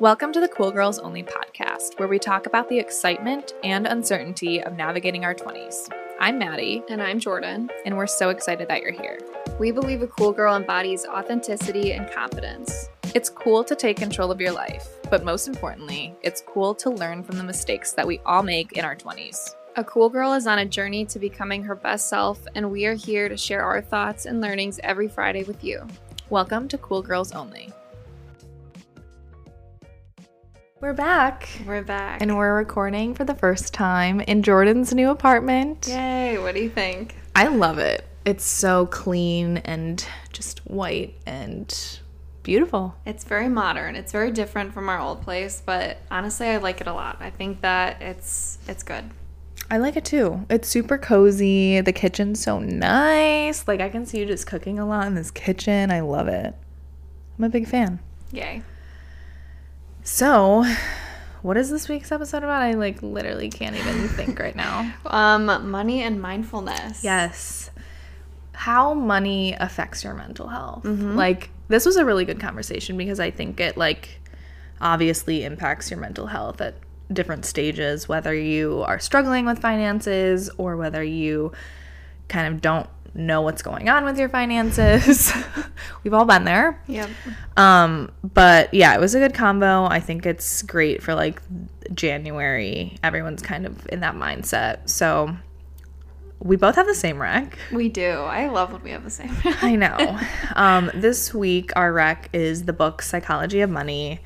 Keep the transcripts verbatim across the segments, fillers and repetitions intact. Welcome to the Cool Girls Only podcast, where we talk about the excitement and uncertainty of navigating our twenties. I'm Maddie. And I'm Jordan. And we're so excited that you're here. We believe a cool girl embodies authenticity and confidence. It's cool to take control of your life, but most importantly, it's cool to learn from the mistakes that we all make in our twenties. A cool girl is on a journey to becoming her best self, and we are here to share our thoughts and learnings every Friday with you. Welcome to Cool Girls Only. We're back. We're back. And we're recording for the first time in Jordan's new apartment. Yay. What do you think? I love it. It's so clean and just white and beautiful. It's very modern. It's very different from our old place, but honestly, I like it a lot. I think that it's it's good. I like it too. It's super cozy. The kitchen's so nice. Like, I can see you just cooking a lot in this kitchen. I love it. I'm a big fan. Yay. So, what is this week's episode about? I, like, literally can't even think right now. Um, money and mindfulness. Yes. How money affects your mental health. Mm-hmm. Like, this was a really good conversation because I think it, like, obviously impacts your mental health at different stages, whether you are struggling with finances or whether you kind of don't know what's going on with your finances. We've all been there. Yeah. Um, but yeah, it was a good combo. I think it's great for like January. Everyone's kind of in that mindset. So we both have the same rec. We do. I love when we have the same rec. I know. Um, this week our rec is the book Psychology of Money.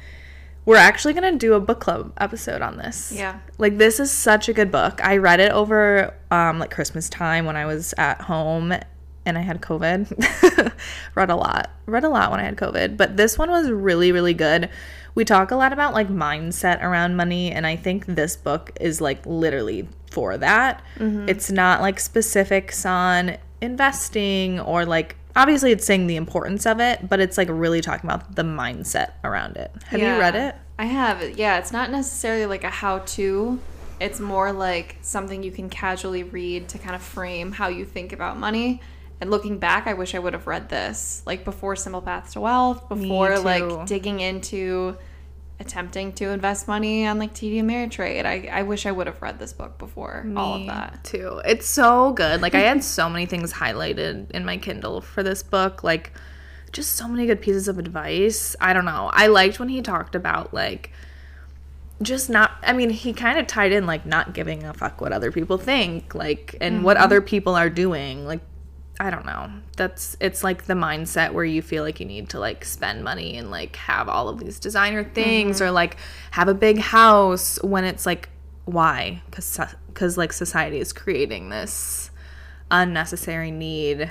We're actually going to do a book club episode on this. Yeah. Like, this is such a good book. I read it over, um, like, Christmas time when I was at home and I had COVID. read a lot. Read a lot when I had COVID. But this one was really, really good. We talk a lot about, like, mindset around money. And I think this book is, like, literally for that. Mm-hmm. It's not, like, specifics on investing or, like, obviously, it's saying the importance of it, but it's, like, really talking about the mindset around it. Have yeah, you read it? I have. Yeah, it's not necessarily, like, a how-to. It's more, like, something you can casually read to kind of frame how you think about money. And looking back, I wish I would have read this, like, before Simple Path to Wealth, before, like, digging into attempting to invest money on, like, T D Ameritrade. I, I wish I would have read this book before Me all of that. too. It's so good. Like, I had so many things highlighted in my Kindle for this book. Like, just so many good pieces of advice. I don't know. I liked when he talked about, like, just not, I mean, he kind of tied in, like, not giving a fuck what other people think, like, and mm-hmm. what other people are doing. Like, I don't know. That's, it's like the mindset where you feel like you need to, like, spend money and, like, have all of these designer things mm-hmm. or, like, have a big house when it's, like, why? Because, because like, society is creating this unnecessary need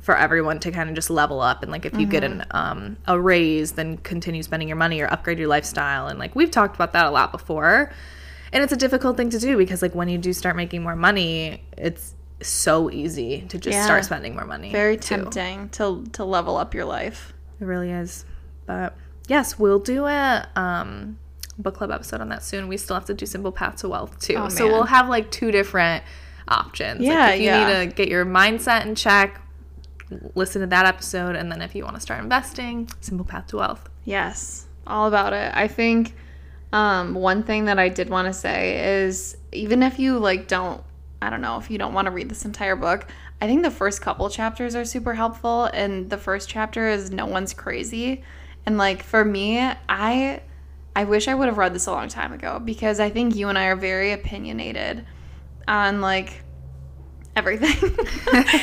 for everyone to kind of just level up. And, like, if you mm-hmm. get an um, a raise, then continue spending your money or upgrade your lifestyle. And, like, we've talked about that a lot before. And it's a difficult thing to do because, like, when you do start making more money, it's so easy to just yeah. start spending more money. Very too. tempting to to level up your life. It really is. But yes, we'll do a um book club episode on that soon. We still have to do Simple Path to Wealth too. Oh, so we'll have like two different options. Yeah, like if you yeah. need to get your mindset in check, listen to that episode, and then if you want to start investing, Simple Path to Wealth. Yes, all about it. I think um one thing that I did want to say is even if you like don't I don't know if you don't want to read this entire book. I think the first couple chapters are super helpful. And the first chapter is no one's crazy. And like for me, I I wish I would have read this a long time ago because I think you and I are very opinionated on like everything.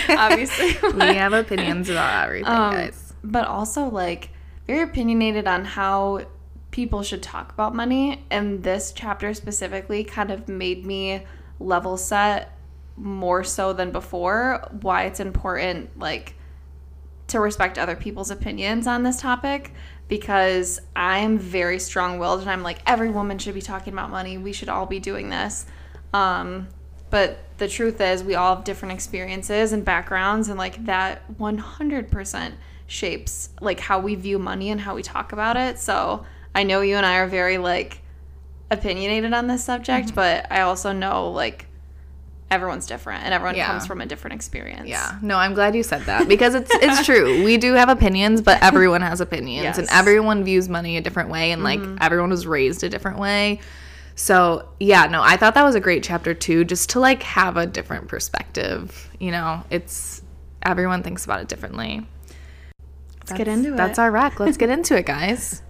Obviously. We have opinions about everything, um, guys. But also like very opinionated on how people should talk about money. And this chapter specifically kind of made me level set more so than before why it's important like to respect other people's opinions on this topic because I'm very strong-willed and I'm like every woman should be talking about money, we should all be doing this, um but the truth is we all have different experiences and backgrounds and like that one hundred percent shapes like how we view money and how we talk about it. So I know you and I are very like opinionated on this subject, but I also know like everyone's different and everyone yeah. comes from a different experience. Yeah. No, I'm glad you said that because it's it's true. We do have opinions, but everyone has opinions yes. and everyone views money a different way and mm-hmm. like everyone was raised a different way. So, yeah, no, I thought that was a great chapter too, just to like have a different perspective. You know, it's everyone thinks about it differently. Let's that's, get into it. That's our rec. Let's get into it, guys.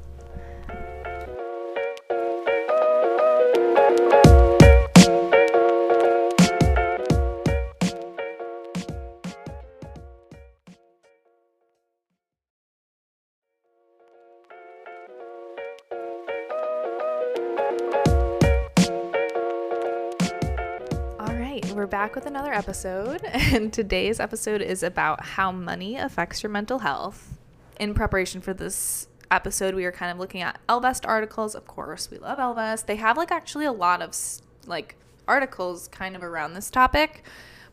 Back with another episode, and today's episode is about how money affects your mental health. In preparation for this episode, we are kind of looking at Ellevest articles. Of course, we love Ellevest. They have like actually a lot of like articles kind of around this topic,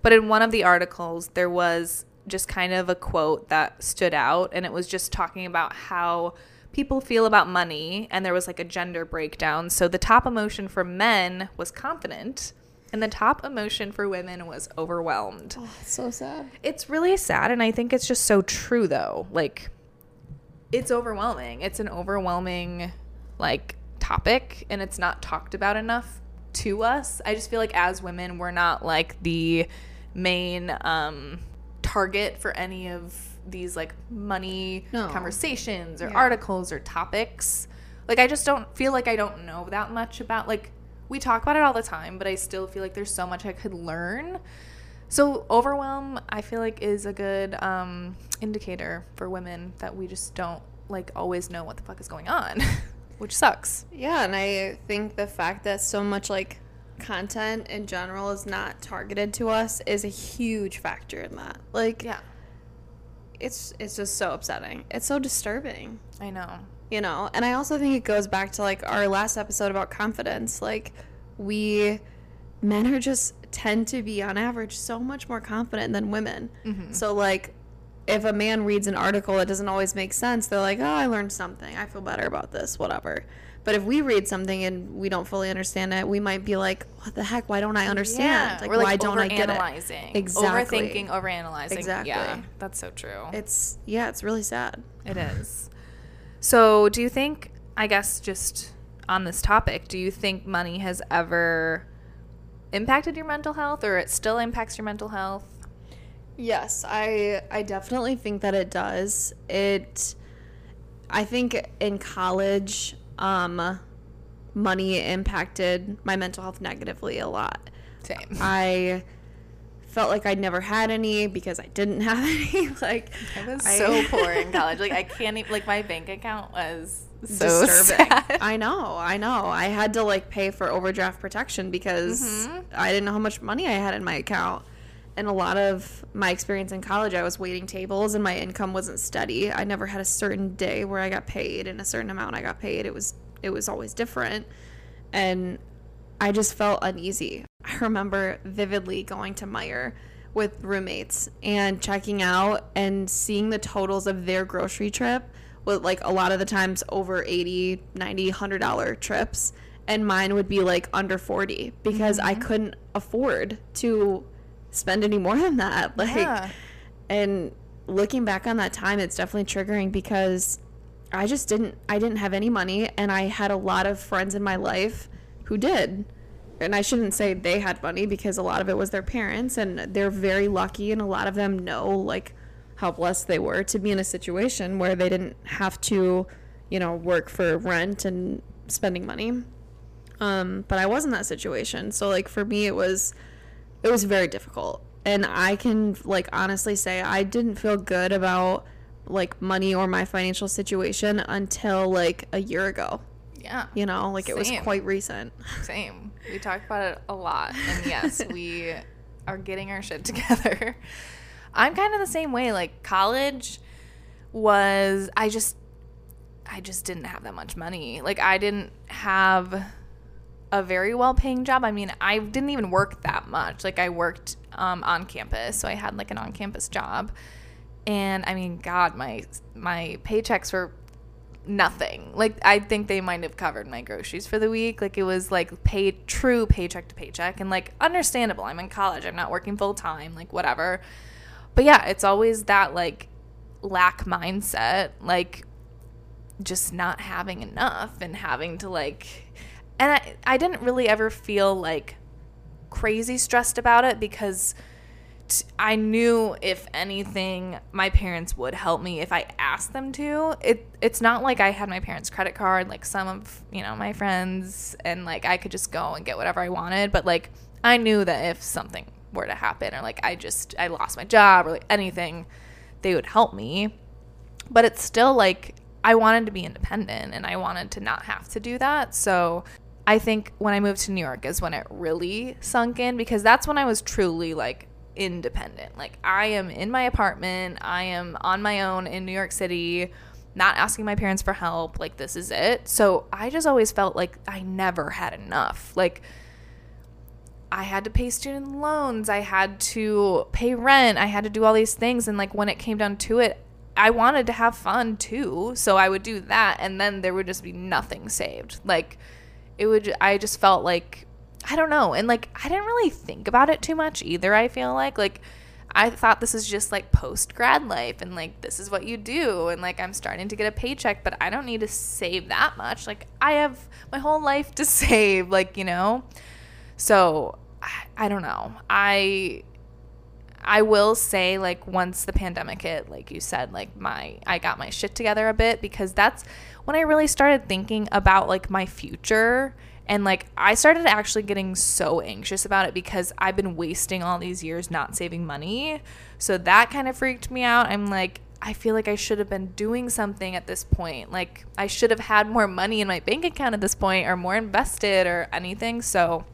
but in one of the articles there was just kind of a quote that stood out, and it was just talking about how people feel about money, and there was like a gender breakdown. So the top emotion for men was confident, and the top emotion for women was overwhelmed. Oh, so sad. It's really sad, and I think it's just so true, though. Like, it's overwhelming. It's an overwhelming, like, topic, and it's not talked about enough to us. I just feel like as women, we're not, like, the main um, target for any of these, like, money no. conversations or yeah. articles or topics. Like, I just don't feel like I don't know that much about, like, we talk about it all the time, but I still feel like there's so much I could learn. So overwhelm, I feel like, is a good um, indicator for women that we just don't, like, always know what the fuck is going on, which sucks. Yeah, and I think the fact that so much, like, content in general is not targeted to us is a huge factor in that. Like, yeah. it's it's just so upsetting. It's so disturbing. I know. You know, and I also think it goes back to, like, our last episode about confidence. Like, we, men are just, tend to be, on average, so much more confident than women. Mm-hmm. So, like, if a man reads an article that doesn't always make sense, they're like, oh, I learned something. I feel better about this, whatever. But if we read something and we don't fully understand it, we might be like, what the heck? Why don't I understand? Yeah. Like, We're like, why don't I get it? Exactly. Overthinking, overanalyzing. Exactly. Yeah, that's so true. It's, yeah, it's really sad. It is. So do you think, I guess just on this topic, do you think money has ever impacted your mental health, or it still impacts your mental health? Yes, I I definitely think that it does. It, I think in college, um, money impacted my mental health negatively a lot. Same. I felt like I'd never had any because I didn't have any. Like, I was I, so poor in college. Like, I can't even, like, my bank account was so disturbing. Sad. I know, I know. I had to, like, pay for overdraft protection because mm-hmm. I didn't know how much money I had in my account. And a lot of my experience in college, I was waiting tables and my income wasn't steady. I never had a certain day where I got paid and a certain amount I got paid. It was it was always different. And I just felt uneasy. I remember vividly going to Meijer with roommates and checking out and seeing the totals of their grocery trip with, like, a lot of the times over eighty, ninety, one hundred dollars trips, and mine would be, like, under forty because mm-hmm. I couldn't afford to spend any more than that. Like, yeah. And looking back on that time, it's definitely triggering because I just didn't, I didn't have any money, and I had a lot of friends in my life who did. And I shouldn't say they had money because a lot of it was their parents, and they're very lucky, and a lot of them know, like, how blessed they were to be in a situation where they didn't have to, you know, work for rent and spending money. Um, but I was in that situation. So, like, for me, it was, it was very difficult. And I can, like, honestly say I didn't feel good about, like, money or my financial situation until, like, a year ago. Yeah. You know, like, Same. It was quite recent. Same. We talk about it a lot. And yes, we are getting our shit together. I'm kind of the same way. Like, college was, I just, I just didn't have that much money. Like, I didn't have a very well-paying job. I mean, I didn't even work that much. Like, I worked um, on campus. So I had, like, an on-campus job. And I mean, God, my, my paychecks were nothing. Like, I think they might have covered my groceries for the week. Like, it was like paid true paycheck to paycheck, and like understandable. I'm in college. I'm not working full time, like whatever. But yeah, it's always that like lack mindset, like just not having enough and having to like, and I, I didn't really ever feel like crazy stressed about it because t- I knew if anything, my parents would help me if I asked them to. It It's not like I had my parents' credit card, like some of, you know, my friends, and like I could just go and get whatever I wanted. But like I knew that if something were to happen or like I just, I lost my job or like anything, they would help me. But it's still like, I wanted to be independent and I wanted to not have to do that. So I think when I moved to New York is when it really sunk in, because that's when I was truly like independent. Like I am in my apartment. I am on my own in New York City, not asking my parents for help. Like this is it. So I just always felt like I never had enough. Like I had to pay student loans. I had to pay rent. I had to do all these things. And like when it came down to it, I wanted to have fun too, so I would do that, and then there would just be nothing saved. Like, it would, I just felt like, I don't know, and like, I didn't really think about it too much either, I feel like. Like, I thought this is just like post-grad life, and like, this is what you do, and like, I'm starting to get a paycheck, but I don't need to save that much. Like, I have my whole life to save, like, you know? So, I, I don't know. I... I will say, like, once the pandemic hit, like you said, like, my, I got my shit together a bit, because that's when I really started thinking about, like, my future, and, like, I started actually getting so anxious about it, because I've been wasting all these years not saving money, so that kind of freaked me out. I'm like, I feel like I should have been doing something at this point, like, I should have had more money in my bank account at this point, or more invested, or anything, so...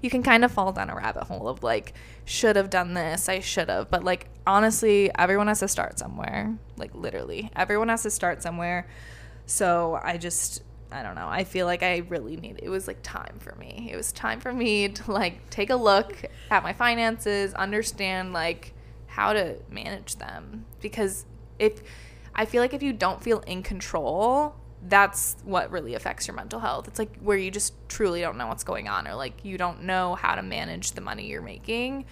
You can kind of fall down a rabbit hole of like, should have done this, I should have. But like, honestly, everyone has to start somewhere. Like literally, everyone has to start somewhere. So I just, I don't know. I feel like I really need, it was like time for me. It was time for me to like take a look at my finances, understand like how to manage them. Because if, I feel like if you don't feel in control, that's what really affects your mental health. It's like where you just truly don't know what's going on, or like you don't know how to manage the money you're making.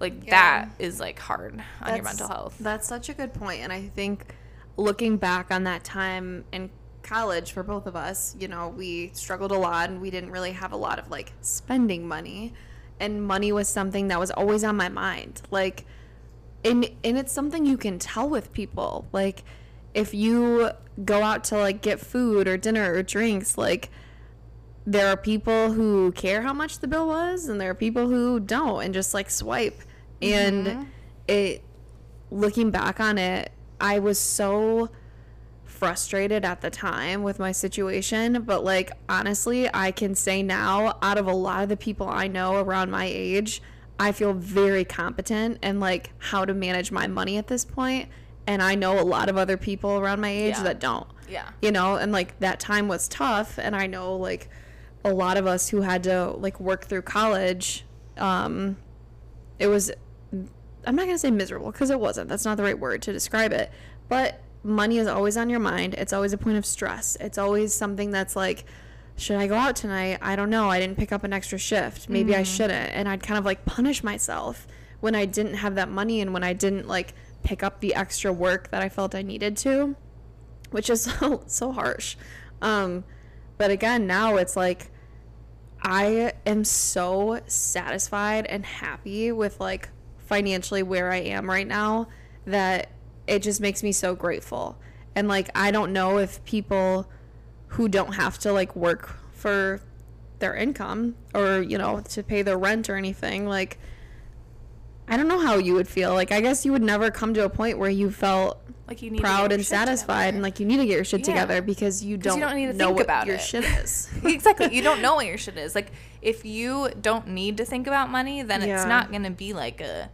Like yeah. that is like hard on that's, your mental health. That's such a good point. And I think looking back on that time in college for both of us, you know, we struggled a lot and we didn't really have a lot of like spending money, and money was something that was always on my mind. Like, and, and it's something you can tell with people. Like, if you go out to like get food or dinner or drinks, like there are people who care how much the bill was, and there are people who don't and just like swipe. Mm-hmm. And it, looking back on it, I was so frustrated at the time with my situation, but like honestly, I can say now, out of a lot of the people I know around my age, I feel very competent in like how to manage my money at this point. And I know a lot of other people around my age yeah. that don't. Yeah. You know, and like that time was tough. And I know like a lot of us who had to like work through college, um, it was, I'm not going to say miserable because it wasn't. That's not the right word to describe it. But money is always on your mind. It's always a point of stress. It's always something that's like, should I go out tonight? I don't know. I didn't pick up an extra shift. Maybe mm. I shouldn't. And I'd kind of like punish myself when I didn't have that money and when I didn't like pick up the extra work that I felt I needed to, which is so, so harsh. Um, but again, now it's like, I am so satisfied and happy with like financially where I am right now that it just makes me so grateful. And like, I don't know if people who don't have to like work for their income or, you know, to pay their rent or anything, like, I don't know how you would feel. Like, I guess you would never come to a point where you felt like you need proud and satisfied together. And like you need to get your shit yeah. together because you don't, you don't need to know think what about your it. Shit is. Exactly. You don't know what your shit is. Like, if you don't need to think about money, then yeah. it's not going to be like a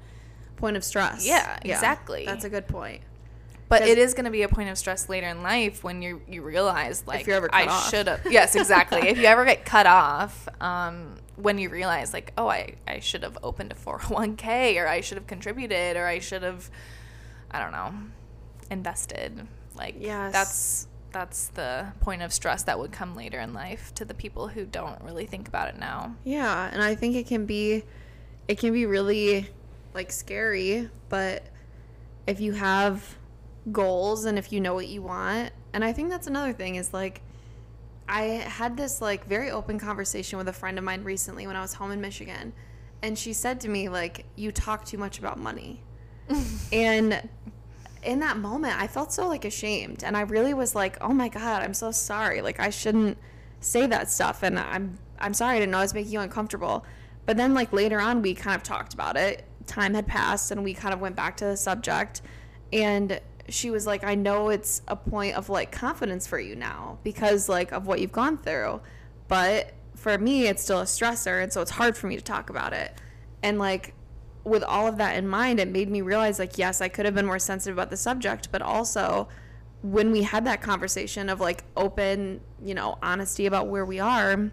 point of stress. Yeah, yeah. Exactly. That's a good point. But it is going to be a point of stress later in life when you you realize, like, if you're ever cut I should have. Yes, exactly. If you ever get cut off, um, when you realize, like, oh, I, I should have opened a four oh one k, or I should have contributed, or I should have, I don't know, invested. Like, yes. that's that's the point of stress that would come later in life to the people who don't really think about it now. Yeah, and I think it can be, it can be really, like, scary, but if you have goals and if you know what you want, and I think that's another thing is, like, I had this, like, very open conversation with a friend of mine recently when I was home in Michigan, and she said to me, like, you talk too much about money. And in that moment, I felt so, like, ashamed, and I really was like, oh my God, I'm so sorry. Like, I shouldn't say that stuff, and I'm I'm sorry I didn't know I was making you uncomfortable. But then, like, later on, we kind of talked about it. Time had passed, and we kind of went back to the subject, and she was like, I know it's a point of, like, confidence for you now because, like, of what you've gone through, but for me, it's still a stressor, and so it's hard for me to talk about it. And, like, with all of that in mind, it made me realize, like, yes, I could have been more sensitive about the subject, but also when we had that conversation of, like, open, you know, honesty about where we are,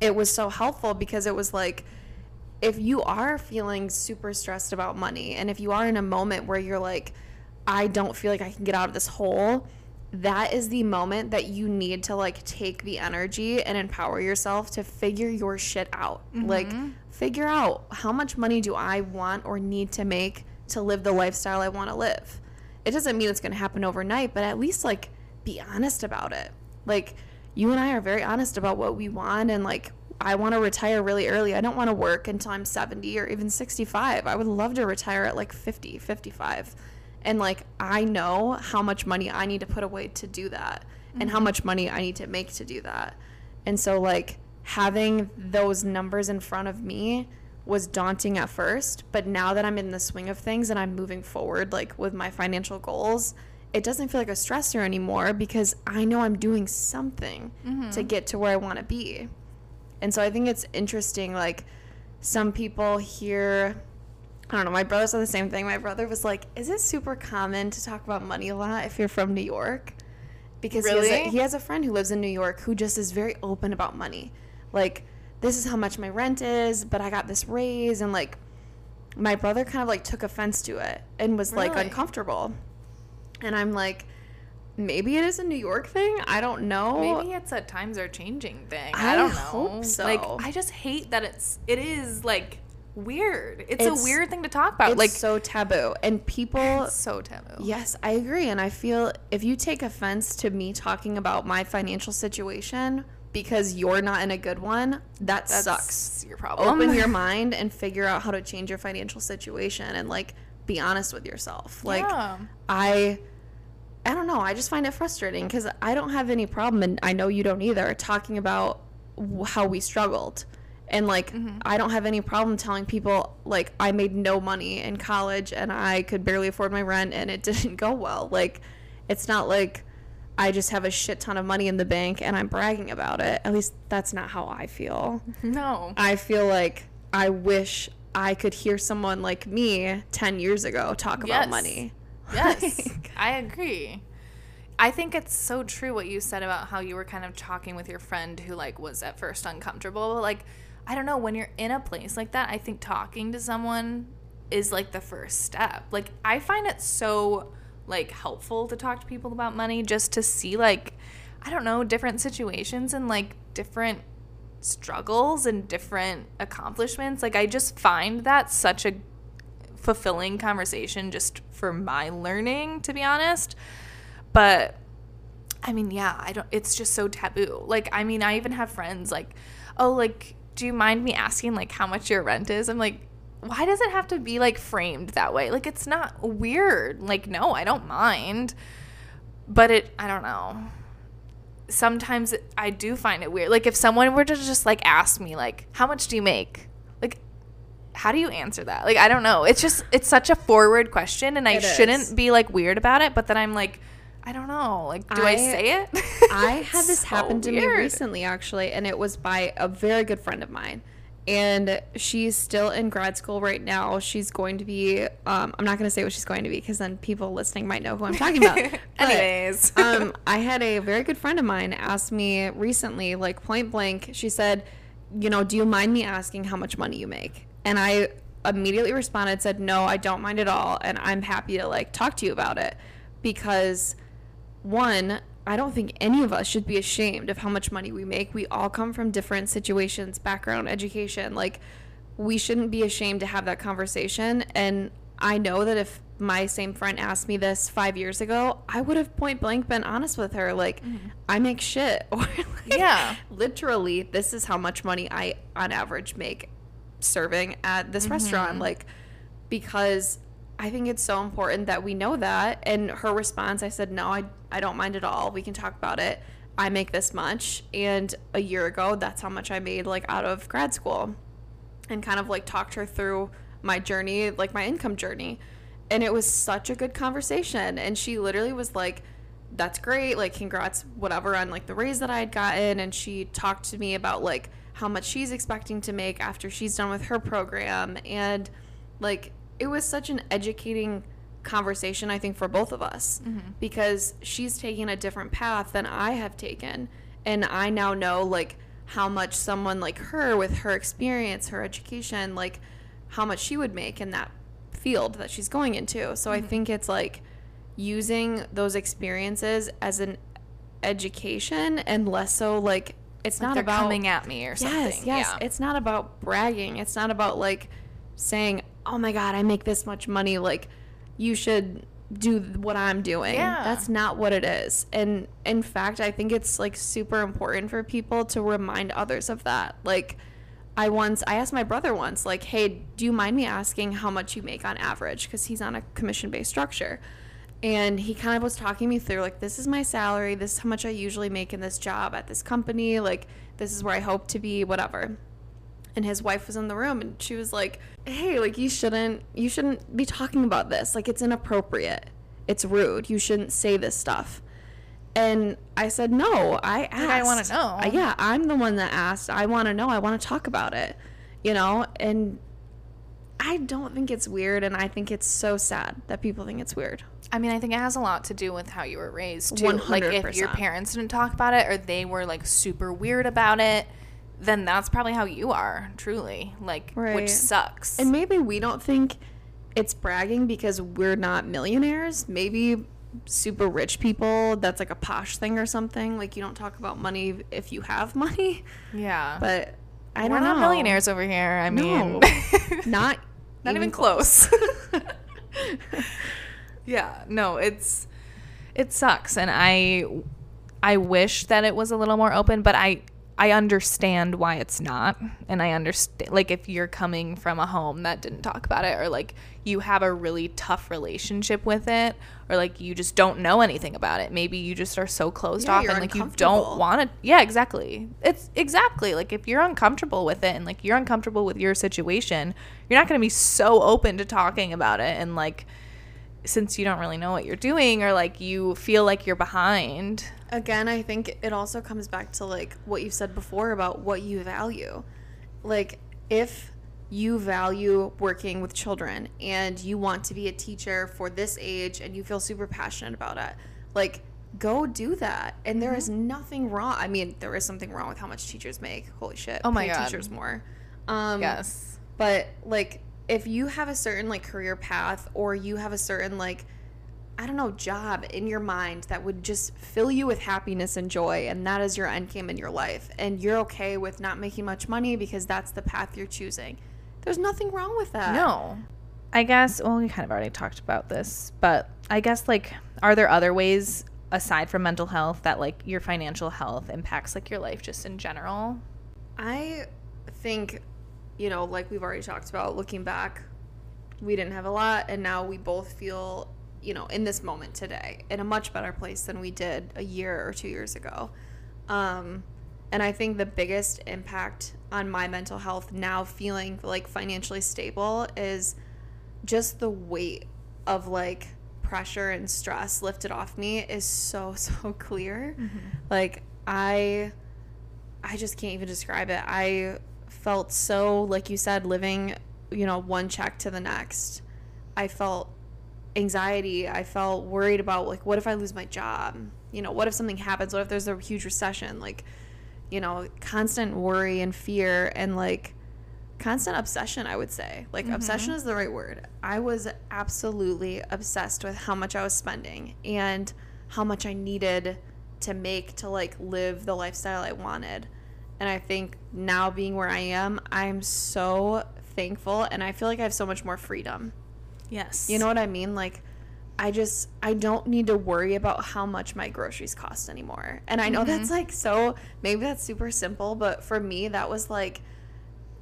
it was so helpful because it was like, if you are feeling super stressed about money, and if you are in a moment where you're like, I don't feel like I can get out of this hole, that is the moment that you need to, like, take the energy and empower yourself to figure your shit out. Mm-hmm. Like, figure out, how much money do I want or need to make to live the lifestyle I want to live? It doesn't mean it's going to happen overnight, but at least, like, be honest about it. Like, you and I are very honest about what we want, and, like, I want to retire really early. I don't want to work until I'm seventy or even sixty-five. I would love to retire at, like, fifty, fifty-five. And, like, I know how much money I need to put away to do that, mm-hmm. and how much money I need to make to do that. And so, like, having those numbers in front of me was daunting at first, but now that I'm in the swing of things and I'm moving forward, like, with my financial goals, it doesn't feel like a stressor anymore because I know I'm doing something mm-hmm. to get to where I want to be. And so I think it's interesting, like, some people hear... I don't know, my brother said the same thing. My brother was like, is it super common to talk about money a lot if you're from New York? Because really? he, has a, he has a friend who lives in New York who just is very open about money. Like, this is how much my rent is, but I got this raise. And, like, my brother kind of, like, took offense to it and was, really? like, uncomfortable. And I'm like, maybe it is a New York thing. I don't know. Maybe it's a times are changing thing. I, I don't know. Hope so. Like, I just hate that it's, it is, like... weird. It's, it's a weird thing to talk about. It's, like, so taboo. And people... It's so taboo. Yes, I agree. And I feel if you take offense to me talking about my financial situation because you're not in a good one, that That's sucks. Your problem. Open your mind and figure out how to change your financial situation and, like, be honest with yourself. Like, yeah. I... I don't know. I just find it frustrating because I don't have any problem, and I know you don't either, talking about how we struggled. And, like, mm-hmm. I don't have any problem telling people, like, I made no money in college and I could barely afford my rent and it didn't go well. Like, it's not like I just have a shit ton of money in the bank and I'm bragging about it. At least that's not how I feel. No. I feel like I wish I could hear someone like me ten years ago talk yes. about money. Yes. Like, I agree. I think it's so true what you said about how you were kind of talking with your friend who, like, was at first uncomfortable. Like, I don't know, when you're in a place like that, I think talking to someone is, like, the first step. Like, I find it so, like, helpful to talk to people about money just to see, like, I don't know, different situations and, like, different struggles and different accomplishments. Like, I just find that such a fulfilling conversation just for my learning, to be honest. But, I mean, yeah, I don't, it's just so taboo. Like, I mean, I even have friends, like, oh, like, do you mind me asking, like, how much your rent is? I'm like, why does it have to be, like, framed that way? Like, it's not weird. Like, no, I don't mind. But it, I don't know. Sometimes it, I do find it weird. Like, if someone were to just, like, ask me, like, how much do you make? Like, how do you answer that? Like, I don't know. It's just, it's such a forward question, and I it shouldn't is. be, like, weird about it. But then I'm like, I don't know. Like, do I, I say it? I had this so happen to weird. me recently, actually, and it was by a very good friend of mine. And she's still in grad school right now. She's going to be, um, I'm not going to say what she's going to be because then people listening might know who I'm talking about. But, anyways. um, I had a very good friend of mine ask me recently, like, point blank, she said, you know, do you mind me asking how much money you make? And I immediately responded, said, no, I don't mind at all. And I'm happy to, like, talk to you about it because... One, I don't think any of us should be ashamed of how much money we make. We all come from different situations, background, education. Like, we shouldn't be ashamed to have that conversation. And I know that if my same friend asked me this five years ago, I would have point blank been honest with her. Like, mm-hmm. I make shit. Or like, yeah, literally, this is how much money I on average make serving at this mm-hmm. restaurant. Like, because I think it's so important that we know that. And her response, I said, no, I, I don't mind at all. We can talk about it. I make this much. And a year ago, that's how much I made, like, out of grad school. And kind of, like, talked her through my journey, like, my income journey. And it was such a good conversation. And she literally was like, that's great. Like, congrats, whatever, on, like, the raise that I had gotten. And she talked to me about, like, how much she's expecting to make after she's done with her program. And, like, it was such an educating conversation, I think, for both of us, mm-hmm. because she's taking a different path than I have taken. And I now know, like, how much someone like her, with her experience, her education, like, how much she would make in that field that she's going into. So mm-hmm. I think it's, like, using those experiences as an education and less so, like, it's like not about coming at me or something. Yes, yes. Yeah. It's not about bragging. It's not about, like, saying, oh my God, I make this much money, like, you should do what I'm doing. Yeah. That's not what it is. And in fact, I think it's, like, super important for people to remind others of that. Like, I once, I asked my brother once, like, hey, do you mind me asking how much you make on average? Because he's on a commission-based structure. And he kind of was talking me through, like, this is my salary, this is how much I usually make in this job at this company, like, this is where I hope to be, whatever. And his wife was in the room, and she was like, hey, like, you shouldn't, you shouldn't be talking about this. Like, it's inappropriate. It's rude. You shouldn't say this stuff. And I said, no, I asked. I want to know. I, yeah, I'm the one that asked. I want to know. I want to talk about it, you know? And I don't think it's weird, and I think it's so sad that people think it's weird. I mean, I think it has a lot to do with how you were raised, too. one hundred percent. Like, if your parents didn't talk about it, or they were, like, super weird about it, then that's probably how you are, truly, like, right. Which sucks. And maybe we don't think it's bragging because we're not millionaires. Maybe super rich people, that's, like, a posh thing or something. Like, you don't talk about money if you have money. Yeah. But I don't know. We're not millionaires over here. I mean. No. Not Not even close. Yeah. No, it's, it sucks. And I, I wish that it was a little more open, but I, I understand why it's not. And I understand, like, if you're coming from a home that didn't talk about it, or, like, you have a really tough relationship with it, or, like, you just don't know anything about it. Maybe you just are so closed yeah, off and, like, you don't want to. Yeah, exactly. It's exactly like, if you're uncomfortable with it and, like, you're uncomfortable with your situation, you're not going to be so open to talking about it. And, like, since you don't really know what you're doing, or, like, you feel like you're behind. Again, I think it also comes back to, like, what you said before about what you value. Like, if you value working with children and you want to be a teacher for this age and you feel super passionate about it, like, go do that. And there mm-hmm. is nothing wrong. I mean, there is something wrong with how much teachers make. Holy shit. Oh my Pay God. Teachers more. Um, yes. But, like, if you have a certain, like, career path, or you have a certain, like, I don't know, job in your mind that would just fill you with happiness and joy, and that is your end game in your life, and you're okay with not making much money because that's the path you're choosing, there's nothing wrong with that. No. I guess, well, we kind of already talked about this, but I guess, like, are there other ways aside from mental health that, like, your financial health impacts, like, your life just in general? I think, you know, like we've already talked about, looking back, we didn't have a lot, and now we both feel, you know, in this moment today, in a much better place than we did a year or two years ago. Um, and I think the biggest impact on my mental health now, feeling, like, financially stable, is just the weight of, like, pressure and stress lifted off me is so, so clear. Mm-hmm. Like, I, I just can't even describe it. I felt so, like you said, living, you know, one check to the next. I felt anxiety. I felt worried about, like, what if I lose my job? You know, what if something happens? What if there's a huge recession? Like, you know, constant worry and fear, and, like, constant obsession, I would say. Like, mm-hmm. obsession is the right word. I was absolutely obsessed with how much I was spending and how much I needed to make to like live the lifestyle I wanted. And I think now being where I am, I'm so thankful, and I feel like I have so much more freedom. Yes. You know what I mean? Like, I just, I don't need to worry about how much my groceries cost anymore. And I know mm-hmm. that's like, so maybe that's super simple, but for me, that was like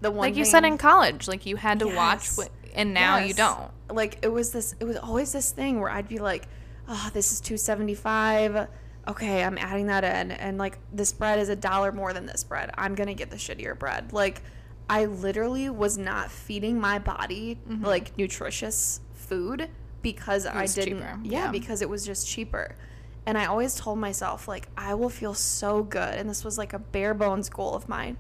the one Like you thing. said in college, like you had to yes. watch what, and now yes. you don't. Like it was this, it was always this thing where I'd be like, oh, this is two seventy-five. Okay, I'm adding that in. And like this bread is a dollar more than this bread. I'm going to get the shittier bread. Like I literally was not feeding my body mm-hmm. like nutritious food. Because I didn't, yeah, yeah, because it was just cheaper. And I always told myself, like, I will feel so good. And this was like a bare bones goal of mine.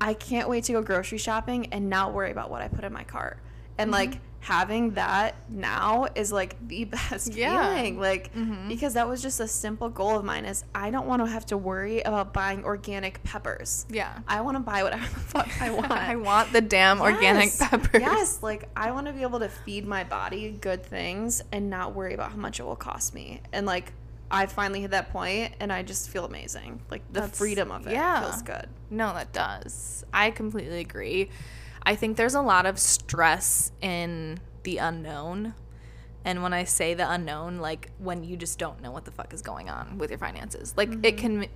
I can't wait to go grocery shopping and not worry about what I put in my cart. And mm-hmm. like having that now is like the best yeah. feeling. Like, mm-hmm. because that was just a simple goal of mine is I don't want to have to worry about buying organic peppers. Yeah. I want to buy whatever the fuck I want. I want the damn yes. organic peppers. Yes. Like, I want to be able to feed my body good things and not worry about how much it will cost me. And like, I finally hit that point and I just feel amazing. Like, the That's, freedom of it yeah. feels good. No, that does. I completely agree. I think there's a lot of stress in the unknown. And when I say the unknown, like when you just don't know what the fuck is going on with your finances. Like mm-hmm. it can,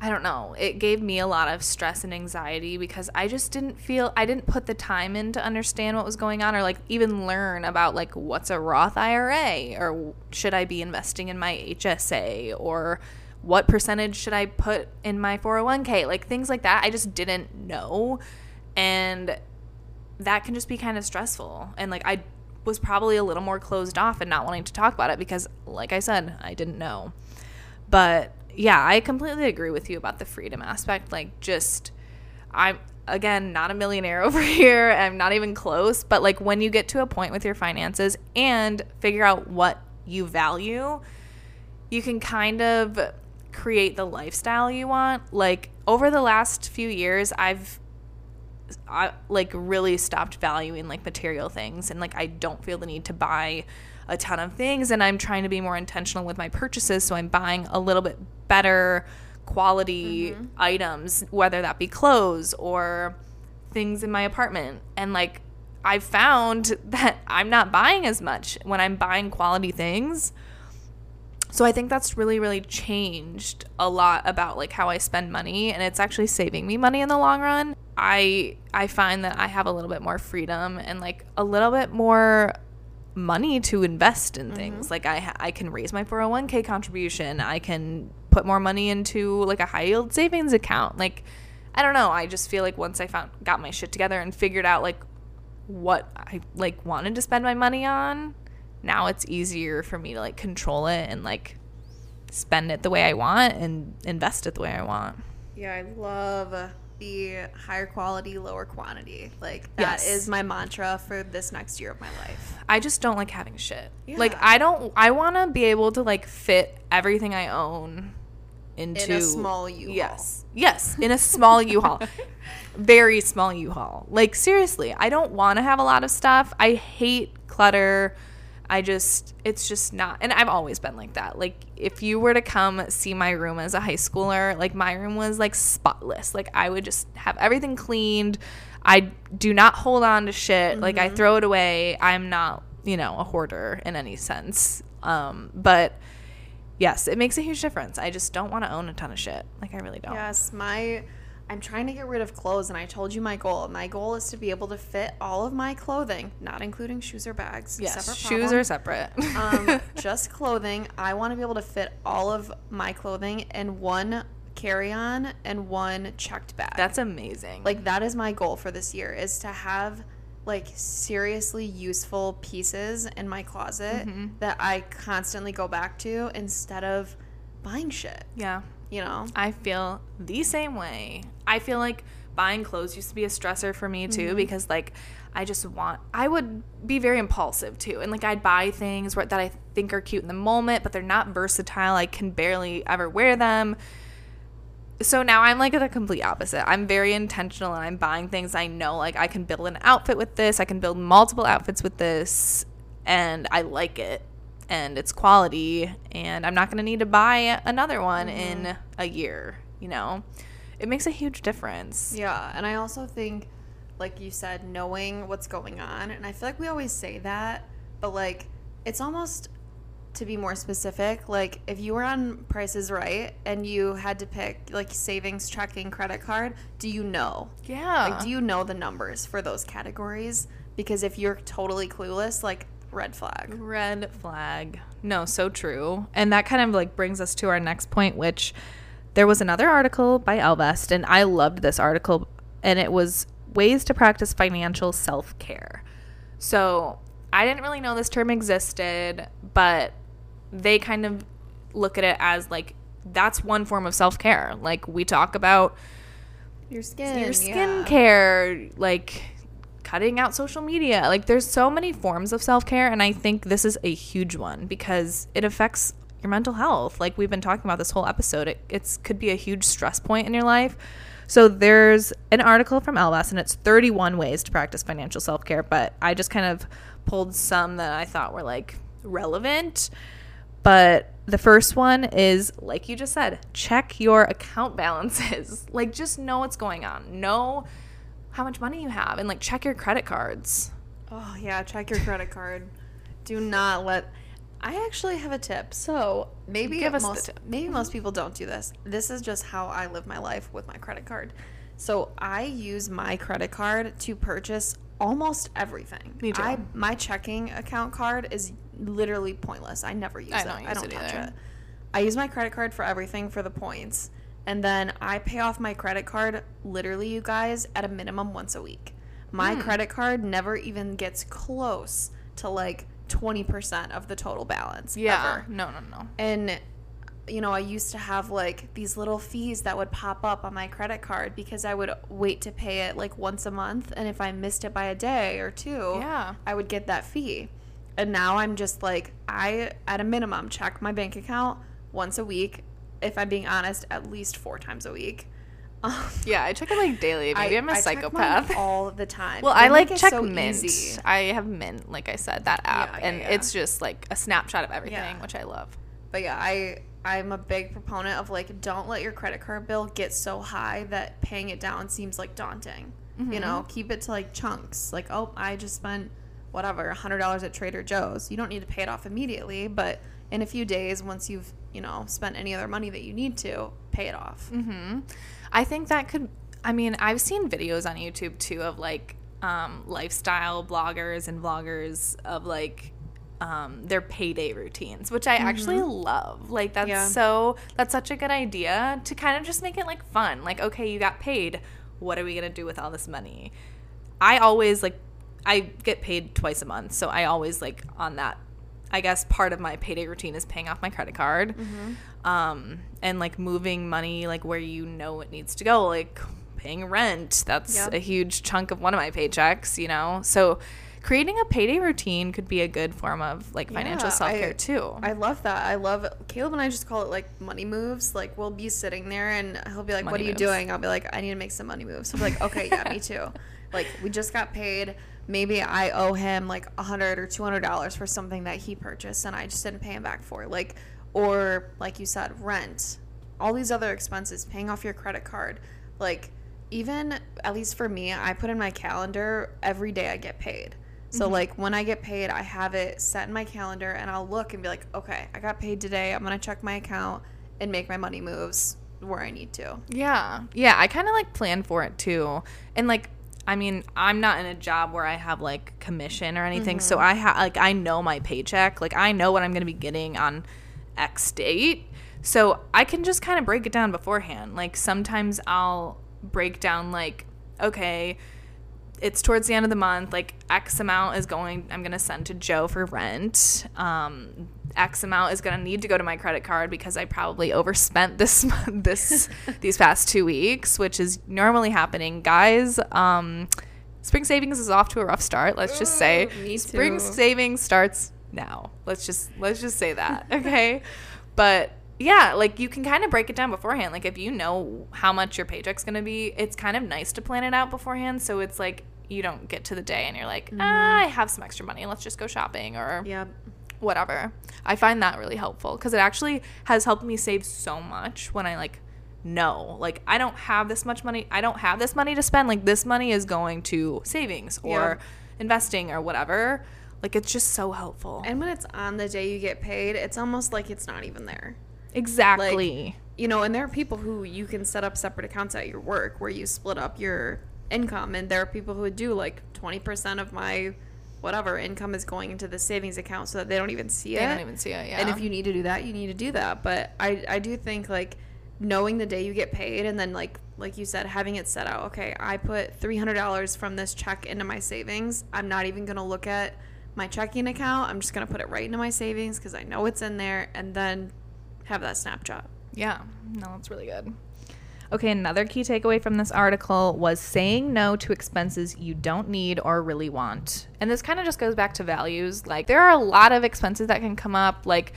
I don't know, it gave me a lot of stress and anxiety because I just didn't feel, I didn't put the time in to understand what was going on or like even learn about like what's a Roth I R A or should I be investing in my H S A or what percentage should I put in my four oh one k? Like things like that. I just didn't know. And that can just be kind of stressful. And, like, I was probably a little more closed off and not wanting to talk about it because, like I said, I didn't know. But, yeah, I completely agree with you about the freedom aspect. Like, just I'm, again, not a millionaire over here. I'm not even close. But, like, when you get to a point with your finances and figure out what you value, you can kind of create the lifestyle you want. Like, over the last few years, I've I, like, really stopped valuing, like, material things. And, like, I don't feel the need to buy a ton of things. And I'm trying to be more intentional with my purchases. So I'm buying a little bit better quality mm-hmm. items, whether that be clothes or things in my apartment. And, like, I found that I'm not buying as much when I'm buying quality things. So I think that's really, really changed a lot about, like, how I spend money. And it's actually saving me money in the long run. I I find that I have a little bit more freedom and, like, a little bit more money to invest in things. Mm-hmm. Like, I I can raise my four oh one k contribution. I can put more money into, like, a high-yield savings account. Like, I don't know. I just feel like once I found got my shit together and figured out, like, what I, like, wanted to spend my money on, now it's easier for me to, like, control it and, like, spend it the way I want and invest it the way I want. Yeah, I love the higher quality, lower quantity. Like, that yes. is my mantra for this next year of my life. I just don't like having shit. Yeah. Like, I don't, I want to be able to, like, fit everything I own into. In a small U-Haul. Yes. Yes. In a small U-Haul. Very small U-Haul. Like, seriously, I don't want to have a lot of stuff. I hate clutter. I just, it's just not, and I've always been like that. Like, if you were to come see my room as a high schooler, like, my room was, like, spotless. Like, I would just have everything cleaned. I do not hold on to shit. Mm-hmm. Like, I throw it away. I'm not, you know, a hoarder in any sense. Um, but, yes, it makes a huge difference. I just don't want to own a ton of shit. Like, I really don't. Yes, my, I'm trying to get rid of clothes, and I told you my goal. My goal is to be able to fit all of my clothing, not including shoes or bags. Yes, separate shoes problem. Are separate. um, just clothing. I want to be able to fit all of my clothing in one carry-on and one checked bag. That's amazing. Like, that is my goal for this year, is to have, like, seriously useful pieces in my closet mm-hmm. that I constantly go back to instead of buying shit. Yeah. You know, I feel the same way. I feel like buying clothes used to be a stressor for me too, mm-hmm. because, like, I just want, I would be very impulsive too. And, like, I'd buy things that I think are cute in the moment, but they're not versatile. I can barely ever wear them. So now I'm, like, the complete opposite. I'm very intentional, and I'm buying things I know, like, I can build an outfit with this. I can build multiple outfits with this, and I like it. and it's quality, and I'm not going to need to buy another one mm-hmm. in a year, you know? It makes a huge difference. Yeah, and I also think, like you said, knowing what's going on, and I feel like we always say that, but, like, it's almost, to be more specific, like, if you were on Price is Right and you had to pick, like, savings, checking, credit card, do you know? Yeah. Like, do you know the numbers for those categories? Because if you're totally clueless, like, red flag. Red flag. No, so true. And that kind of, like, brings us to our next point, which there was another article by Ellevest, and I loved this article, and it was ways to practice financial self-care. So I didn't really know this term existed, but they kind of look at it as, like, that's one form of self-care. Like, we talk about your skin, your skin yeah. care, like cutting out social media. Like, there's so many forms of self-care, and I think this is a huge one because it affects your mental health. Like, we've been talking about this whole episode. It it's, could be a huge stress point in your life. So there's an article from Ellevest, and it's thirty-one ways to practice financial self-care, but I just kind of pulled some that I thought were, like, relevant. But the first one is, like you just said, check your account balances. Like, just know what's going on. Know how much money you have, and, like, check your credit cards. Oh, yeah, check your credit card. Do not let... I actually have a tip. So maybe Give us most, the tip. Maybe most people don't do this. This is just how I live my life with my credit card. So I use my credit card to purchase almost everything. Me too. I, my checking account card is literally pointless. I never use I it. Don't use I don't it touch either. it. I use my credit card for everything for the points. And then I pay off my credit card literally, you guys, at a minimum once a week. My mm. credit card never even gets close to, like, twenty percent of the total balance. Yeah. Ever. No, no, no. And, you know, I used to have, like, these little fees that would pop up on my credit card because I would wait to pay it, like, once a month. And if I missed it by a day or two, yeah. I would get that fee. And now I'm just like, I, at a minimum, check my bank account once a week. If I'm being honest, at least four times a week. Yeah, I check it, like, daily. Maybe I, I'm a I psychopath. Check mine all the time. Well, they I like check so Mint. Easy. I have Mint, like I said, that app, yeah, yeah, and yeah. it's just like a snapshot of everything, yeah. which I love. But yeah, I I'm a big proponent of, like, don't let your credit card bill get so high that paying it down seems, like, daunting. Mm-hmm. You know, keep it to, like, chunks. Like, oh, I just spent whatever one hundred dollars at Trader Joe's. You don't need to pay it off immediately, but in a few days, once you've you know spent any other money that you need to, pay it off. Mm-hmm. I think that could, I mean, I've seen videos on YouTube, too, of, like, um, lifestyle bloggers and vloggers of, like, um, their payday routines, which I mm-hmm. actually love. Like, that's yeah. so, that's such a good idea to kind of just make it, like, fun. Like, okay, you got paid. What are we going to do with all this money? I always, like, I get paid twice a month, so I always, like, on that, I guess part of my payday routine is paying off my credit card mm-hmm. um, and, like, moving money, like, where you know it needs to go, like paying rent. That's yep. a huge chunk of one of my paychecks, you know. So creating a payday routine could be a good form of, like, financial yeah, self-care I, too. I love that. I love – Caleb and I just call it, like, money moves. Like, we'll be sitting there and he'll be like, money what are moves. you doing? I'll be like, I need to make some money moves. So I'm like, okay, yeah, me too. Like, we just got paid. Maybe I owe him, like, one hundred dollars or two hundred dollars for something that he purchased and I just didn't pay him back for. Like, or, like you said, rent, all these other expenses, paying off your credit card. Like, even, at least for me, I put in my calendar every day I get paid. So, mm-hmm. like, when I get paid, I have it set in my calendar and I'll look and be like, okay, I got paid today. I'm going to check my account and make my money moves where I need to. Yeah. Yeah, I kind of, like, plan for it, too. And, like, I mean, I'm not in a job where I have, like, commission or anything, mm-hmm. so I ha- like I know my paycheck. Like, I know what I'm going to be getting on X date, so I can just kind of break it down beforehand. Like, sometimes I'll break down, like, okay, it's towards the end of the month. Like, X amount is going – I'm going to send to Joe for rent. Um, X amount is going to need to go to my credit card because I probably overspent this month, this these past two weeks, which is normally happening. Guys, um, spring savings is off to a rough start. Let's just say Ooh, me too. Spring savings starts now. Let's just let's just say that, okay? But yeah, like, you can kind of break it down beforehand. Like, if you know how much your paycheck's going to be, it's kind of nice to plan it out beforehand. So it's like you don't get to the day and you're like, mm-hmm. ah, I have some extra money. Let's just go shopping or yep. whatever. I find that really helpful because it actually has helped me save so much when I like know, like, I don't have this much money. I don't have this money to spend. Like, this money is going to savings or yeah. investing or whatever. Like, it's just so helpful. And when it's on the day you get paid, it's almost like it's not even there. Exactly. Like, you know, and there are people who you can set up separate accounts at your work where you split up your income. And there are people who do like twenty percent of my whatever income is going into the savings account so that they don't even see it. They don't even see it, yeah. And if you need to do that, you need to do that. But I, I do think, like, knowing the day you get paid and then, like, like you said, having it set out, okay, I put three hundred dollars from this check into my savings. I'm not even going to look at my checking account. I'm just going to put it right into my savings because I know it's in there, and then have that snapshot. Yeah. No, that's really good. Okay, another key takeaway from this article was saying no to expenses you don't need or really want. And this kind of just goes back to values. Like, there are a lot of expenses that can come up. Like,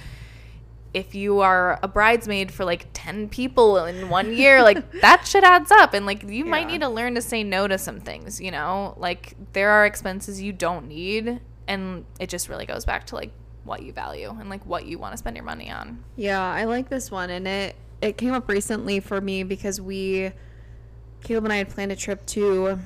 if you are a bridesmaid for like ten people in one year, like that shit adds up. And like, you yeah. might need to learn to say no to some things, you know? Like, there are expenses you don't need, and it just really goes back to like what you value and like what you want to spend your money on. Yeah, I like this one, and it It came up recently for me because we, Caleb and I had planned a trip to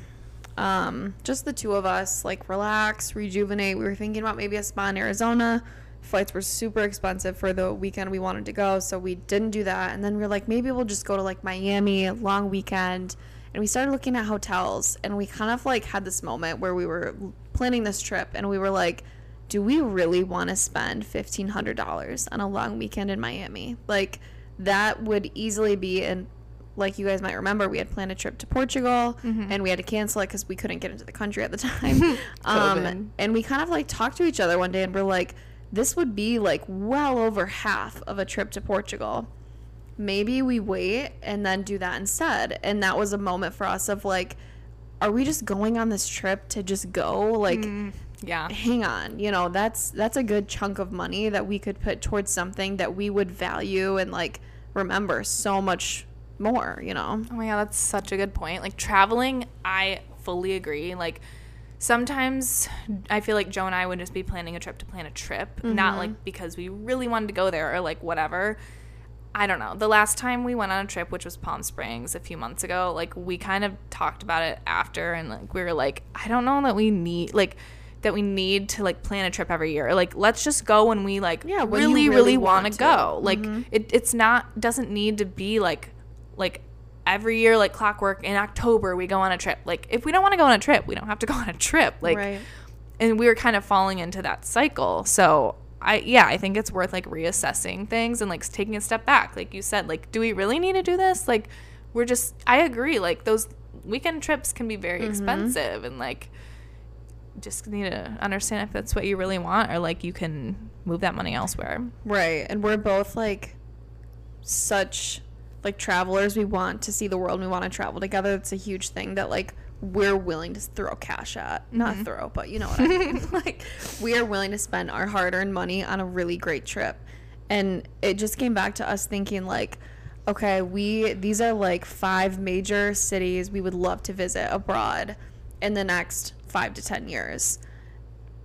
um, just the two of us, like relax, rejuvenate. We were thinking about maybe a spa in Arizona. Flights were super expensive for the weekend we wanted to go, so we didn't do that. And then we were like, maybe we'll just go to like Miami, a long weekend. And we started looking at hotels, and we kind of like had this moment where we were planning this trip, and we were like, do we really want to spend fifteen hundred dollars on a long weekend in Miami? Like, that would easily be, and like you guys might remember, we had planned a trip to Portugal, mm-hmm. and we had to cancel it because we couldn't get into the country at the time. um, and we kind of like talked to each other one day, and we're like, this would be like well over half of a trip to Portugal. Maybe we wait and then do that instead. And that was a moment for us of like, are we just going on this trip to just go? Like, mm, yeah, hang on, you know, that's that's a good chunk of money that we could put towards something that we would value and like remember so much more, you know? Oh my God, that's such a good point. Like, traveling, I fully agree. Like, sometimes I feel like Joe and I would just be planning a trip to plan a trip, mm-hmm. not like because we really wanted to go there or like whatever. I don't know. The last time we went on a trip, which was Palm Springs a few months ago, like we kind of talked about it after, and like we were like, I don't know that we need like that we need to like plan a trip every year. Like, let's just go when we like yeah, when really, really, really want to go. Like, mm-hmm. it it's not doesn't need to be like like every year like clockwork in October we go on a trip. Like, if we don't want to go on a trip, we don't have to go on a trip. Like, right. And we were kind of falling into that cycle. So I yeah, I think it's worth like reassessing things and like taking a step back. Like you said, like, do we really need to do this? Like, we're just I agree, like those weekend trips can be very mm-hmm. expensive, and like just need to understand if that's what you really want, or like you can move that money elsewhere. Right. And we're both like such like travelers. We want to see the world. We want to travel together. It's a huge thing that like we're willing to throw cash at, mm-hmm. not throw, but you know what I mean. Like, we are willing to spend our hard-earned money on a really great trip. And it just came back to us thinking like, okay, we these are like five major cities we would love to visit abroad in the next five to ten years.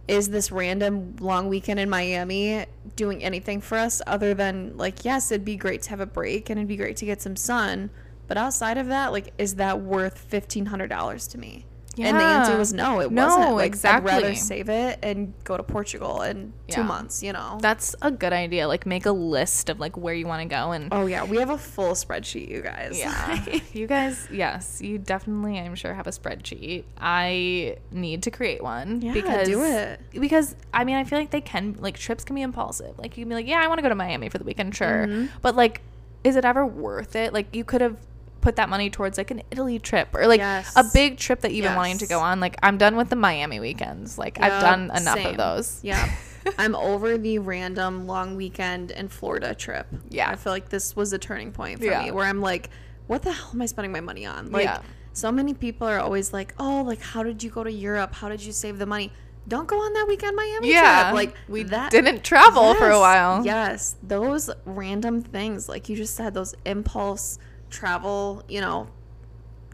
Is this random long weekend in Miami doing anything for us other than like, yes, it'd be great to have a break and it'd be great to get some sun, but outside of that, like, is that worth fifteen hundred dollars to me? Yeah. And the answer was no, it no, wasn't. Like, exactly. I'd rather save it and go to Portugal in yeah. two months, you know? That's a good idea. Like, make a list of, like, where you want to go. And oh, yeah. We have a full spreadsheet, you guys. Yeah. You guys, yes. You definitely, I'm sure, have a spreadsheet. I need to create one. Yeah, because, do it. Because, I mean, I feel like they can, like, trips can be impulsive. Like, you can be like, yeah, I want to go to Miami for the weekend, sure. Mm-hmm. But, like, is it ever worth it? Like, you could have put that money towards like an Italy trip or like yes. a big trip that you've yes. been wanting to go on. Like, I'm done with the Miami weekends. Like, yep, I've done enough same. Of those. Yeah. I'm over the random long weekend in Florida trip. Yeah. I feel like this was a turning point for yeah. me where I'm like, what the hell am I spending my money on? Like, yeah. so many people are always like, oh, like, how did you go to Europe? How did you save the money? Don't go on that weekend Miami yeah, trip. Like, we that, didn't travel yes, for a while. Yes. Those random things, like you just said, those impulse travel, you know,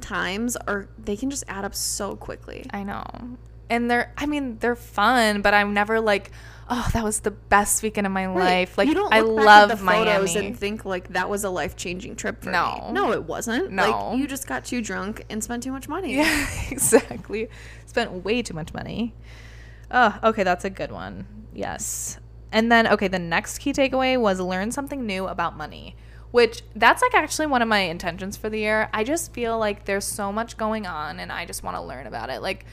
times, or they can just add up so quickly. I know. And they're, I mean, they're fun, but I'm never like, oh, that was the best weekend of my right. life. Like, you don't look I back love at the Miami photos and think like that was a life changing trip for no. me. No, it wasn't. No, like, you just got too drunk and spent too much money. Yeah, exactly. Spent way too much money. Oh, okay, that's a good one. Yes. And then, okay, the next key takeaway was learn something new about money, which that's like actually one of my intentions for the year. I just feel like there's so much going on and I just want to learn about it. Like,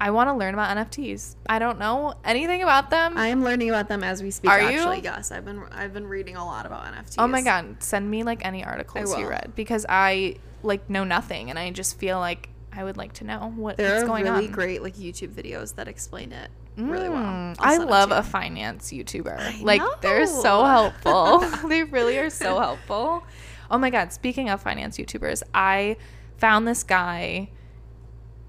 I want to learn about N F Ts. I don't know anything about them. I am learning about them as we speak. Are actually, you? Yes, I've been I've been reading a lot about N F Ts. Oh my God, send me like any articles you read, because I like know nothing and I just feel like I would like to know what, what's going really on. There are really great like YouTube videos that explain it mm. really well. I'll I love a finance YouTuber. I like know. They're so helpful. They really are so helpful. Oh my God, speaking of finance YouTubers, I found this guy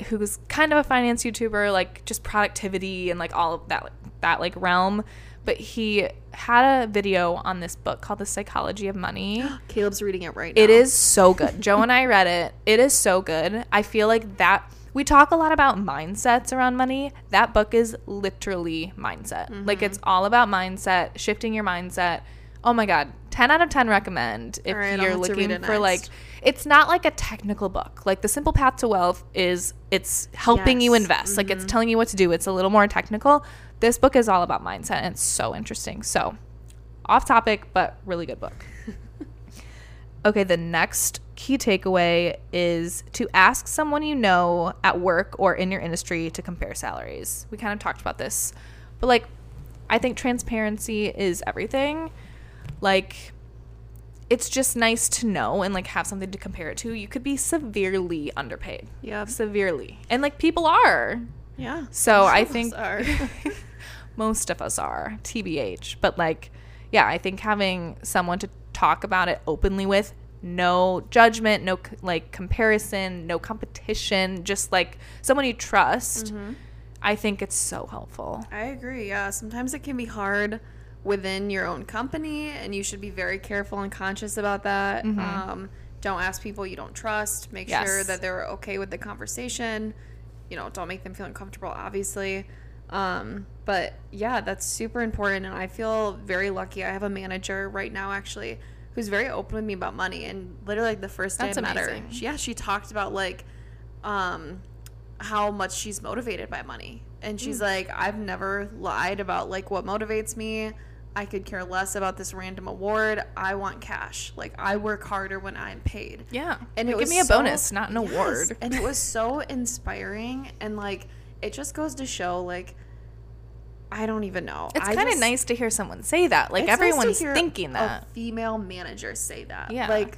who's kind of a finance YouTuber, like just productivity and like all of that, like, that like realm. But he had a video on this book called The Psychology of Money. Caleb's reading it right now. It is so good. Joe and I read it. It is so good. I feel like that we talk a lot about mindsets around money. That book is literally mindset. Mm-hmm. Like, it's all about mindset, shifting your mindset. Oh my God. ten out of ten recommend if right, you're looking for next. Like, it's not like a technical book. Like, The Simple Path to Wealth is, it's helping yes. you invest. Mm-hmm. Like, it's telling you what to do. It's a little more technical. This book is all about mindset, and it's so interesting. So, off topic, but really good book. Okay, the next key takeaway is to ask someone you know at work or in your industry to compare salaries. We kind of talked about this, but like, I think transparency is everything. Like, it's just nice to know and like have something to compare it to. You could be severely underpaid. Yeah, severely. And like, people are. Yeah. So I think most of us are, T B H. But like, yeah, I think having someone to talk about it openly with, no judgment, no like comparison, no competition, just like someone you trust. Mm-hmm. I think it's so helpful. I agree. Yeah. Sometimes it can be hard within your own company, and you should be very careful and conscious about that. Mm-hmm. Um, don't ask people you don't trust. Make yes. sure that they're okay with the conversation. You know, don't make them feel uncomfortable, obviously. Um, but yeah, that's super important. And I feel very lucky. I have a manager right now, actually, who's very open with me about money. And literally, like, the first day that's I met amazing. her, she, yeah, she talked about like um, how much she's motivated by money. And she's mm. like, I've never lied about like what motivates me. I could care less about this random award. I want cash. Like, I work harder when I'm paid. Yeah. And it was give me a so, bonus, not an yes. award. And it was so inspiring. And like, it just goes to show, like, I don't even know. It's kind of nice to hear someone say that. Like, everyone's nice to hear thinking that. A female manager say that. Yeah. Like,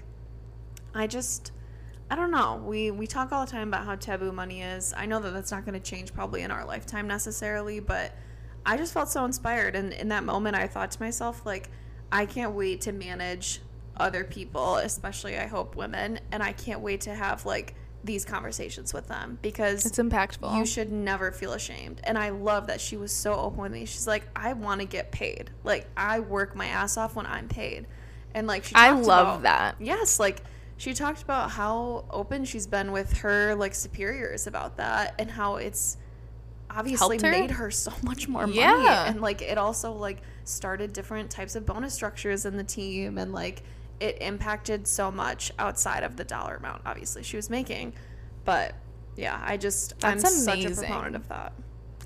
I just, I don't know. We, we talk all the time about how taboo money is. I know that that's not going to change probably in our lifetime necessarily, but I just felt so inspired, and in that moment I thought to myself, like, I can't wait to manage other people, especially I hope women, and I can't wait to have like these conversations with them, because it's impactful. You should never feel ashamed. And I love that she was so open with me. She's like, I want to get paid. Like, I work my ass off when I'm paid. And like, she talked I love about, that. Yes, like she talked about how open she's been with her like superiors about that, and how it's obviously her? made her so much more money. Yeah. And like, it also like started different types of bonus structures in the team, and like, it impacted so much outside of the dollar amount obviously she was making. But yeah, I just that's I'm amazing. Such a proponent of that.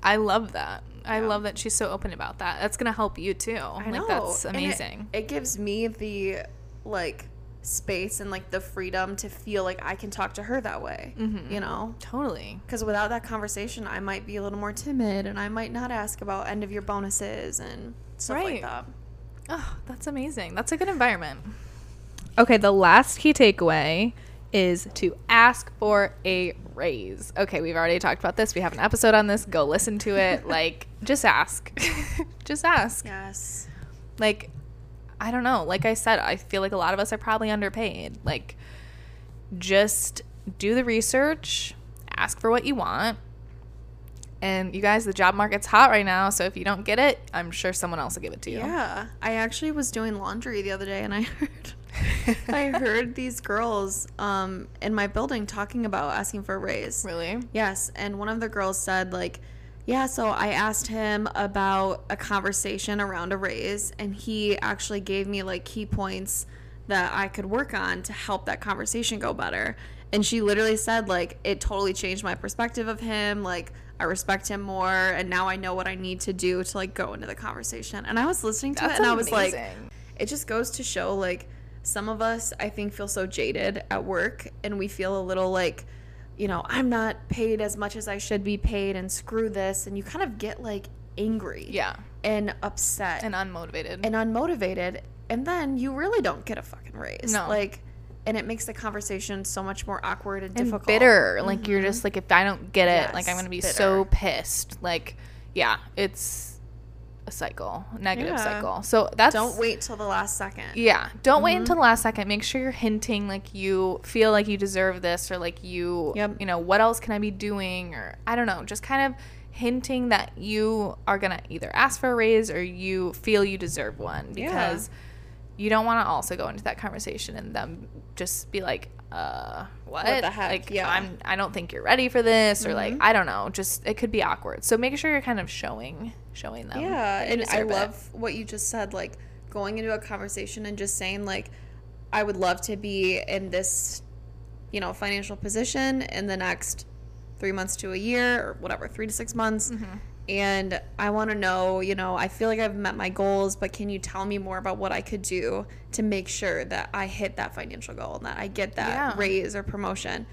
I love that. Yeah. I love that she's so open about that. That's gonna help you too. I know. Like, that's amazing. It, it gives me the like space and like the freedom to feel like I can talk to her that way. Mm-hmm. You know, totally, because without that conversation I might be a little more timid, and I might not ask about end of year bonuses and stuff right. like that. Oh, that's amazing. That's a good environment. Okay, the last key takeaway is to ask for a raise. Okay, we've already talked about this. We have an episode on this. Go listen to it. Like, just ask. Just ask. Yes. Like, I don't know. Like I said, I feel like a lot of us are probably underpaid. Like, just do the research, ask for what you want. And you guys, the job market's hot right now, so if you don't get it, I'm sure someone else will give it to you. Yeah. I actually was doing laundry the other day, and I heard I heard these girls um, in my building talking about asking for a raise. Really? Yes. And one of the girls said, like, yeah, so I asked him about a conversation around a raise, and he actually gave me, like, key points that I could work on to help that conversation go better. And she literally said, like, it totally changed my perspective of him. Like, I respect him more, and now I know what I need to do to, like, go into the conversation. And I was listening to That's it, and amazing. I was like, it just goes to show, like, some of us, I think, feel so jaded at work, and we feel a little, like, you know, I'm not paid as much as I should be paid, and screw this. And you kind of get, like, angry. Yeah. And upset. And unmotivated. And unmotivated. And then you really don't get a fucking raise. No. Like, and it makes the conversation so much more awkward and, and difficult. Bitter. Mm-hmm. Like, you're just like, if I don't get it, yes, like, I'm going to be bitter. So pissed. Like, yeah, it's a cycle, negative yeah. cycle. So that's... Don't wait till the last second. Yeah. Don't mm-hmm. wait until the last second. Make sure you're hinting, like, you feel like you deserve this, or, like, you, yep. you know, what else can I be doing? Or, I don't know, just kind of hinting that you are going to either ask for a raise or you feel you deserve one, because... Yeah. You don't want to also go into that conversation and them just be like, uh, what? What the heck? Like, yeah. I'm, I don't think you're ready for this, or mm-hmm. like, I don't know. Just, it could be awkward. So make sure you're kind of showing, showing them. Yeah. And I love it. What you just said, like, going into a conversation and just saying, like, I would love to be in this, you know, financial position in the next three months to a year or whatever, three to six months. Mm-hmm. And I want to know, you know, I feel like I've met my goals, but can you tell me more about what I could do to make sure that I hit that financial goal and that I get that yeah. raise or promotion?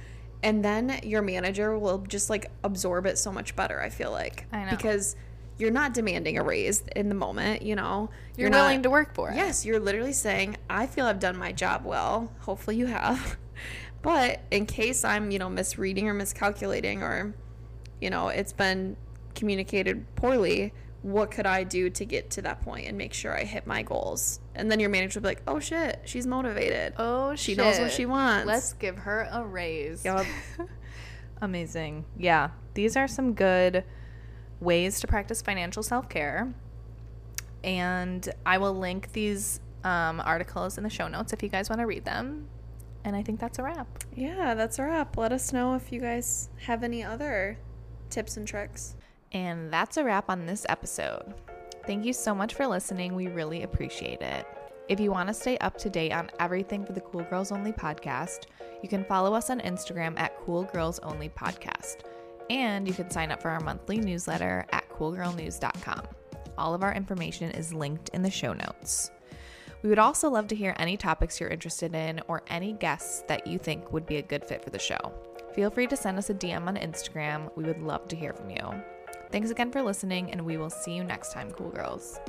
And then your manager will just, like, absorb it so much better, I feel like. I know. Because you're not demanding a raise in the moment, you know. You're, you're not, willing to work for it. Yes, you're literally saying, I feel I've done my job well. Hopefully you have. But in case I'm, you know, misreading or miscalculating, or, you know, it's been... communicated poorly, what could I do to get to that point and make sure I hit my goals? And then your manager will be like, oh shit, she's motivated. Oh shit. She knows what she wants. Let's give her a raise. Yep. Amazing. Yeah. These are some good ways to practice financial self-care. And I will link these um, articles in the show notes if you guys want to read them. And I think that's a wrap. Yeah, that's a wrap. Let us know if you guys have any other tips and tricks. And that's a wrap on this episode. Thank you so much for listening. We really appreciate it. If you want to stay up to date on everything for the Cool Girls Only podcast, you can follow us on Instagram at Cool Girls Only Podcast. And you can sign up for our monthly newsletter at cool girl news dot com. All of our information is linked in the show notes. We would also love to hear any topics you're interested in or any guests that you think would be a good fit for the show. Feel free to send us a D M on Instagram. We would love to hear from you. Thanks again for listening, and we will see you next time, Cool Girls.